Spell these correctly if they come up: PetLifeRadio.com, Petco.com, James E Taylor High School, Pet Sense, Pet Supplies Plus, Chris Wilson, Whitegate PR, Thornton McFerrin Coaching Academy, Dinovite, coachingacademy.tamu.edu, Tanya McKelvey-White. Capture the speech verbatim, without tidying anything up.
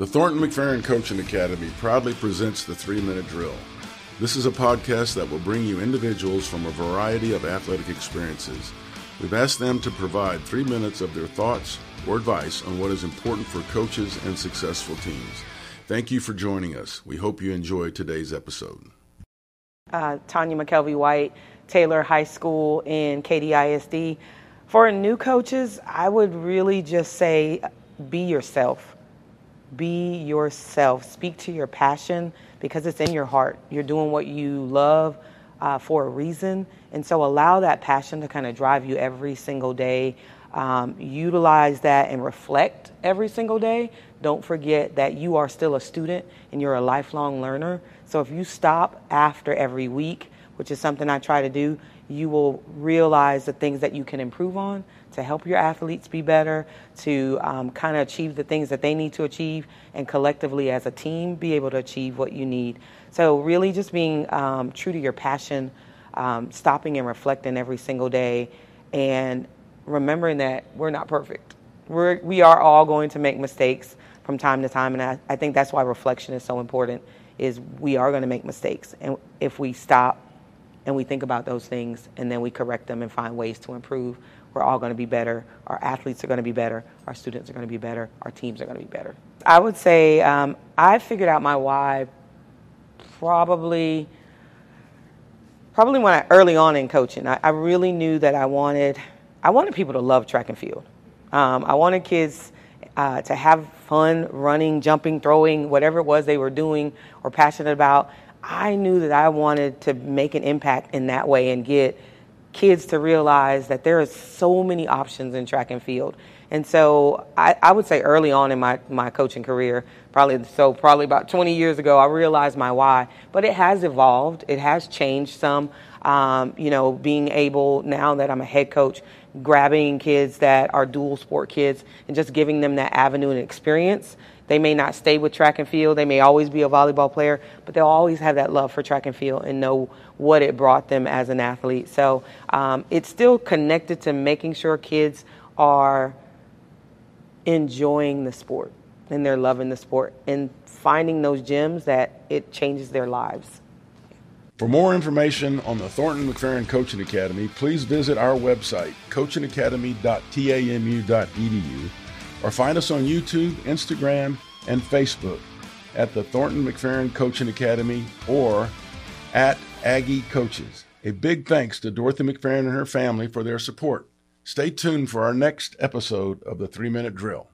The Thornton McFerrin Coaching Academy proudly presents the three-minute drill. This is a podcast that will bring you individuals from a variety of athletic experiences. We've asked them to provide three minutes of their thoughts or advice on what is important for coaches and successful teams. Thank you for joining us. We hope you enjoy today's episode. Uh, Tanya McKelvey-White, Taylor High School in Katy I S D. For new coaches, I would really just say be yourself. Be yourself. Speak to your passion because it's in your heart. You're doing what you love uh, for a reason. And so allow that passion to kind of drive you every single day. Um, utilize that and reflect every single day. Don't forget that you are still a student and you're a lifelong learner. So if you stop after every week, which is something I try to do, you will realize the things that you can improve on to help your athletes be better, to um, kind of achieve the things that they need to achieve, and collectively as a team be able to achieve what you need. So really just being um, true to your passion, um, stopping and reflecting every single day, and remembering that we're not perfect. We're, we are all going to make mistakes from time to time, and I, I think that's why reflection is so important, is we are going to make mistakes. And if we stop and we think about those things and then we correct them and find ways to improve, we're all going to be better. Our athletes are going to be better. Our students are going to be better. Our teams are going to be better. I would say um, I figured out my why probably probably when I, early on in coaching. I, I really knew that I wanted I wanted people to love track and field. Um, I wanted kids uh, to have fun running, jumping, throwing, whatever it was they were doing or passionate about. I knew that I wanted to make an impact in that way and get kids to realize that there are so many options in track and field. And so I, I would say early on in my, my coaching career, probably so probably about twenty years ago, I realized my why. But it has evolved. It has changed some. Um, you know, being able now that I'm a head coach, grabbing kids that are dual sport kids and just giving them that avenue and experience. They may not stay with track and field. They may always be a volleyball player, but they'll always have that love for track and field and know what it brought them as an athlete. So um, it's still connected to making sure kids are enjoying the sport and they're loving the sport and finding those gems that it changes their lives. For more information on the Thornton McFerrin Coaching Academy, please visit our website, coaching academy dot tamu dot e d u. Or find us on YouTube, Instagram, and Facebook at the Thornton McFerrin Coaching Academy or at Aggie Coaches. A big thanks to Dorothy McFerrin and her family for their support. Stay tuned for our next episode of the three-minute drill.